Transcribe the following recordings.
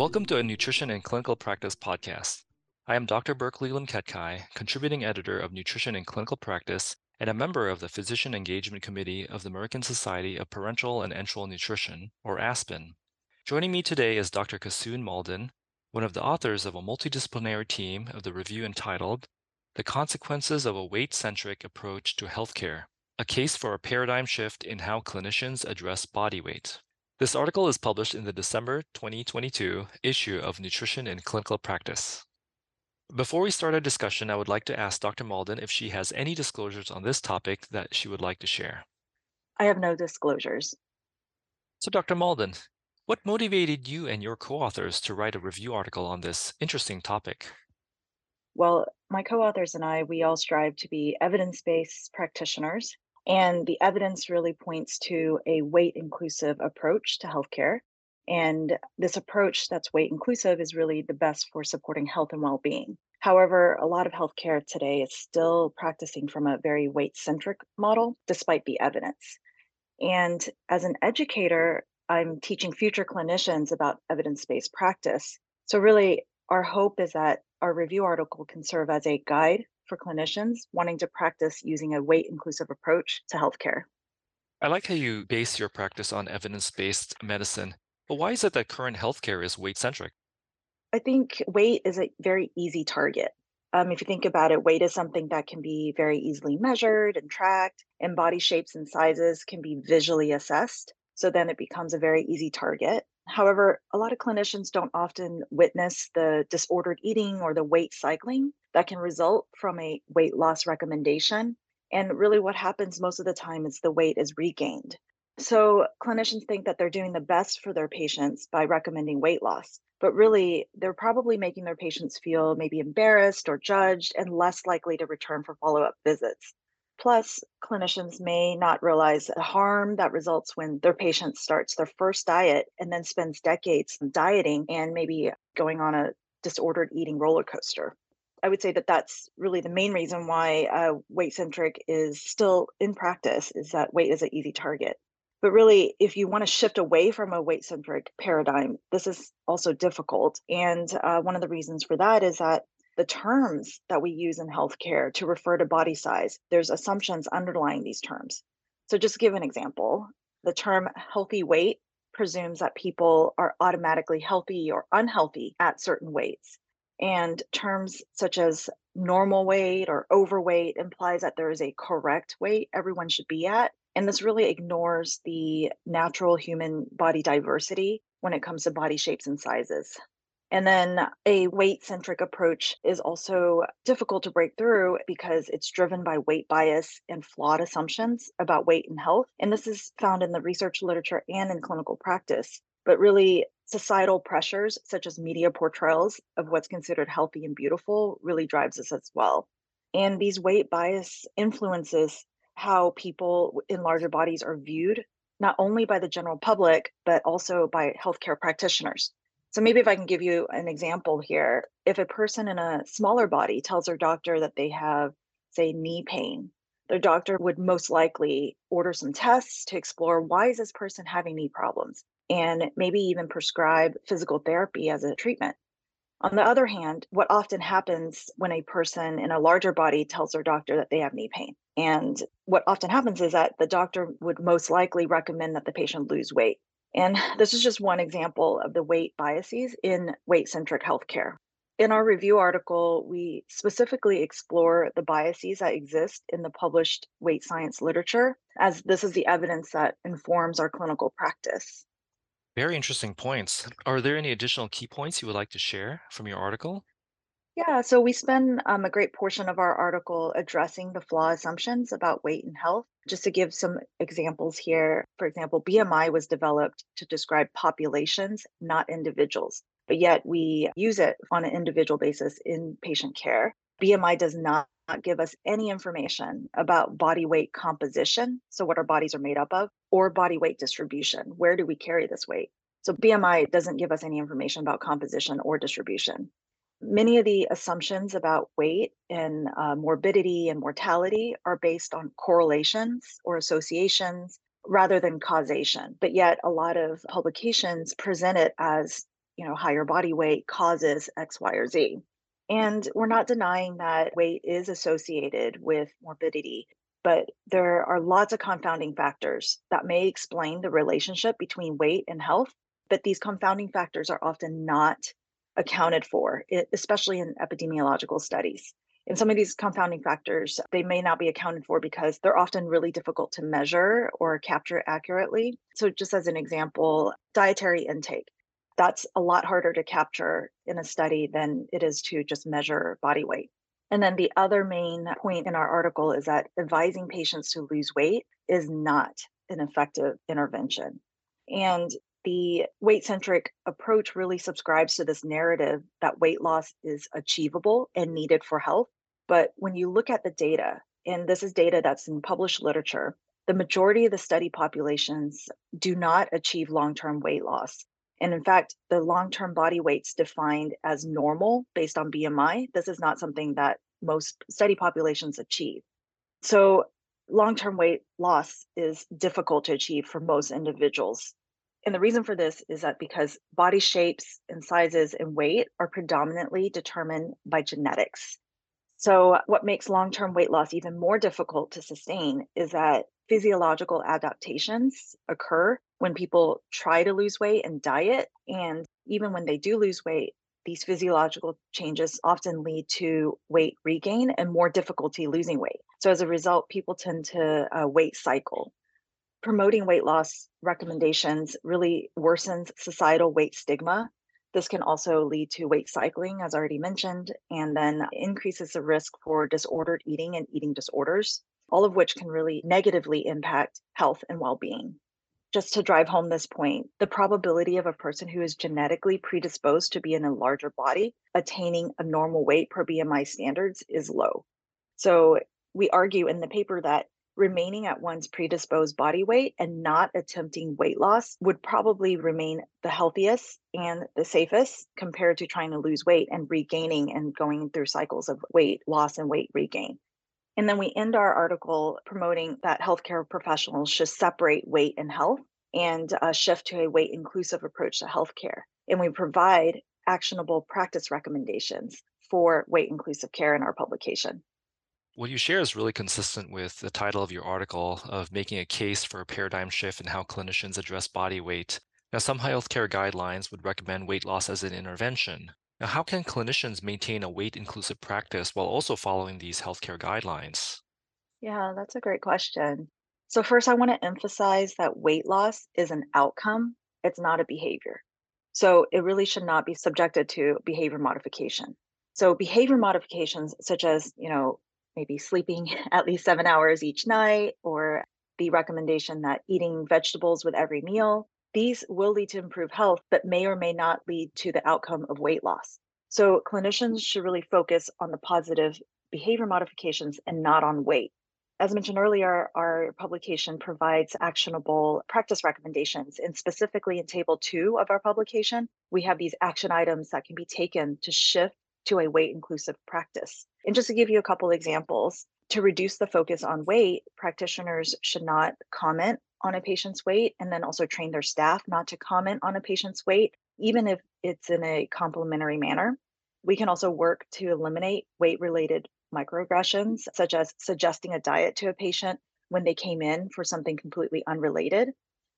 Welcome to a Nutrition and Clinical Practice podcast. I am Dr. Burke Leland Ketkai, contributing editor of Nutrition and Clinical Practice and a member of the Physician Engagement Committee of the American Society of Parenteral and Enteral Nutrition, or ASPEN. Joining me today is Dr. Kasun Malden, one of the authors of a multidisciplinary team of the review entitled The Consequences of a Weight-Centric Approach to Healthcare, a case for a paradigm shift in how clinicians address body weight. This article is published in the December 2022 issue of Nutrition and Clinical Practice. Before we start our discussion, I would like to ask Dr. Malden if she has any disclosures on this topic that she would like to share. I have no disclosures. So Dr. Malden, what motivated you and your co-authors to write a review article on this interesting topic? Well, my co-authors and I, we all strive to be evidence-based practitioners, and the evidence really points to a weight-inclusive approach to healthcare. And this approach that's weight inclusive is really the best for supporting health and well-being. However, a lot of healthcare today is still practicing from a very weight-centric model, despite the evidence. And as an educator, I'm teaching future clinicians about evidence-based practice. So really, our hope is that our review article can serve as a guide for clinicians wanting to practice using a weight-inclusive approach to healthcare. I like how you base your practice on evidence-based medicine. But why is it that current healthcare is weight-centric? I think weight is a very easy target. If you think about it, weight is something that can be very easily measured and tracked, and body shapes and sizes can be visually assessed. So then it becomes a very easy target. However, a lot of clinicians don't often witness the disordered eating or the weight cycling that can result from a weight loss recommendation. And really what happens most of the time is the weight is regained. So clinicians think that they're doing the best for their patients by recommending weight loss, but really they're probably making their patients feel maybe embarrassed or judged and less likely to return for follow-up visits. Plus, clinicians may not realize the harm that results when their patient starts their first diet and then spends decades dieting and maybe going on a disordered eating roller coaster. I would say that that's really the main reason why weight-centric is still in practice, is that weight is an easy target. But really, if you want to shift away from a weight-centric paradigm, this is also difficult. And one of the reasons for that is that the terms that we use in healthcare to refer to body size, there's assumptions underlying these terms. So just to give an example, the term healthy weight presumes that people are automatically healthy or unhealthy at certain weights. And terms such as normal weight or overweight implies that there is a correct weight everyone should be at. And this really ignores the natural human body diversity when it comes to body shapes and sizes. And then a weight-centric approach is also difficult to break through because it's driven by weight bias and flawed assumptions about weight and health. And this is found in the research literature and in clinical practice. But really, societal pressures, such as media portrayals of what's considered healthy and beautiful, really drives this as well. And these weight bias influences how people in larger bodies are viewed, not only by the general public, but also by healthcare practitioners. So maybe if I can give you an example here, if a person in a smaller body tells their doctor that they have, say, knee pain, their doctor would most likely order some tests to explore why is this person having knee problems, and maybe even prescribe physical therapy as a treatment. On the other hand, what often happens when a person in a larger body tells their doctor that they have knee pain, and what often happens is that the doctor would most likely recommend that the patient lose weight. And this is just one example of the weight biases in weight-centric healthcare. In our review article, we specifically explore the biases that exist in the published weight science literature, as this is the evidence that informs our clinical practice. Very interesting points. Are there any additional key points you would like to share from your article? Yeah, so we spend a great portion of our article addressing the flawed assumptions about weight and health. Just to give some examples here, for example, BMI was developed to describe populations, not individuals, but yet we use it on an individual basis in patient care. BMI does not give us any information about body weight composition, so what our bodies are made up of, or body weight distribution. Where do we carry this weight? So BMI doesn't give us any information about composition or distribution. Many of the assumptions about weight and morbidity and mortality are based on correlations or associations rather than causation. But yet a lot of publications present it as higher body weight causes X, Y, or Z. And we're not denying that weight is associated with morbidity, but there are lots of confounding factors that may explain the relationship between weight and health, but these confounding factors are often not accounted for, especially in epidemiological studies. And some of these confounding factors, they may not be accounted for because they're often really difficult to measure or capture accurately. So just as an example, dietary intake. That's a lot harder to capture in a study than it is to just measure body weight. And then the other main point in our article is that advising patients to lose weight is not an effective intervention. And the weight-centric approach really subscribes to this narrative that weight loss is achievable and needed for health. But when you look at the data, and this is data that's in published literature, the majority of the study populations do not achieve long-term weight loss. And in fact, the long-term body weight's defined as normal based on BMI. This is not something that most study populations achieve. So long-term weight loss is difficult to achieve for most individuals. And the reason for this is that because body shapes and sizes and weight are predominantly determined by genetics. So what makes long-term weight loss even more difficult to sustain is that physiological adaptations occur when people try to lose weight and diet. And even when they do lose weight, these physiological changes often lead to weight regain and more difficulty losing weight. So as a result, people tend to weight cycle. Promoting weight loss recommendations really worsens societal weight stigma. This can also lead to weight cycling, as already mentioned, and then increases the risk for disordered eating and eating disorders, all of which can really negatively impact health and well-being. Just to drive home this point, the probability of a person who is genetically predisposed to be in a larger body attaining a normal weight per BMI standards is low. So we argue in the paper that remaining at one's predisposed body weight and not attempting weight loss would probably remain the healthiest and the safest compared to trying to lose weight and regaining and going through cycles of weight loss and weight regain. And then we end our article promoting that healthcare professionals should separate weight and health and shift to a weight-inclusive approach to healthcare. And we provide actionable practice recommendations for weight-inclusive care in our publication. What you share is really consistent with the title of your article of making a case for a paradigm shift in how clinicians address body weight. Now, some healthcare guidelines would recommend weight loss as an intervention. Now, how can clinicians maintain a weight-inclusive practice while also following these healthcare guidelines? Yeah, that's a great question. So first, I want to emphasize that weight loss is an outcome. It's not a behavior. So it really should not be subjected to behavior modification. So behavior modifications such as, maybe sleeping at least 7 hours each night, or the recommendation that eating vegetables with every meal, these will lead to improved health, but may or may not lead to the outcome of weight loss. So clinicians should really focus on the positive behavior modifications and not on weight. As mentioned earlier, our publication provides actionable practice recommendations, and specifically in Table 2 of our publication, we have these action items that can be taken to shift to a weight-inclusive practice. And just to give you a couple examples, to reduce the focus on weight, practitioners should not comment on a patient's weight, and then also train their staff not to comment on a patient's weight, even if it's in a complimentary manner. We can also work to eliminate weight-related microaggressions, such as suggesting a diet to a patient when they came in for something completely unrelated.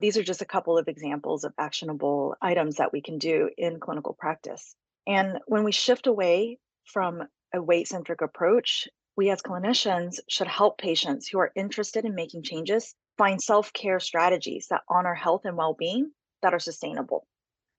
These are just a couple of examples of actionable items that we can do in clinical practice. And when we shift away from a weight-centric approach, we as clinicians should help patients who are interested in making changes find self-care strategies that honor health and well-being that are sustainable.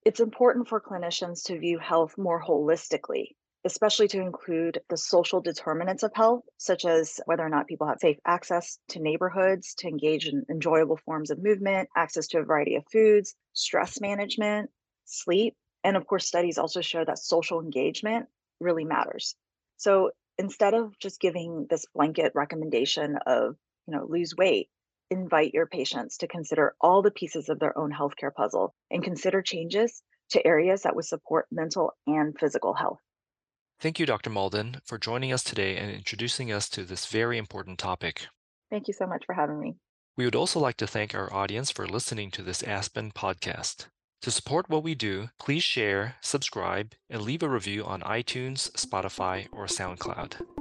It's important for clinicians to view health more holistically, especially to include the social determinants of health, such as whether or not people have safe access to neighborhoods, to engage in enjoyable forms of movement, access to a variety of foods, stress management, sleep. And of course, studies also show that social engagement really matters. So instead of just giving this blanket recommendation of, lose weight, invite your patients to consider all the pieces of their own healthcare puzzle and consider changes to areas that would support mental and physical health. Thank you, Dr. Malden, for joining us today and introducing us to this very important topic. Thank you so much for having me. We would also like to thank our audience for listening to this ASPEN podcast. To support what we do, please share, subscribe, and leave a review on iTunes, Spotify, or SoundCloud.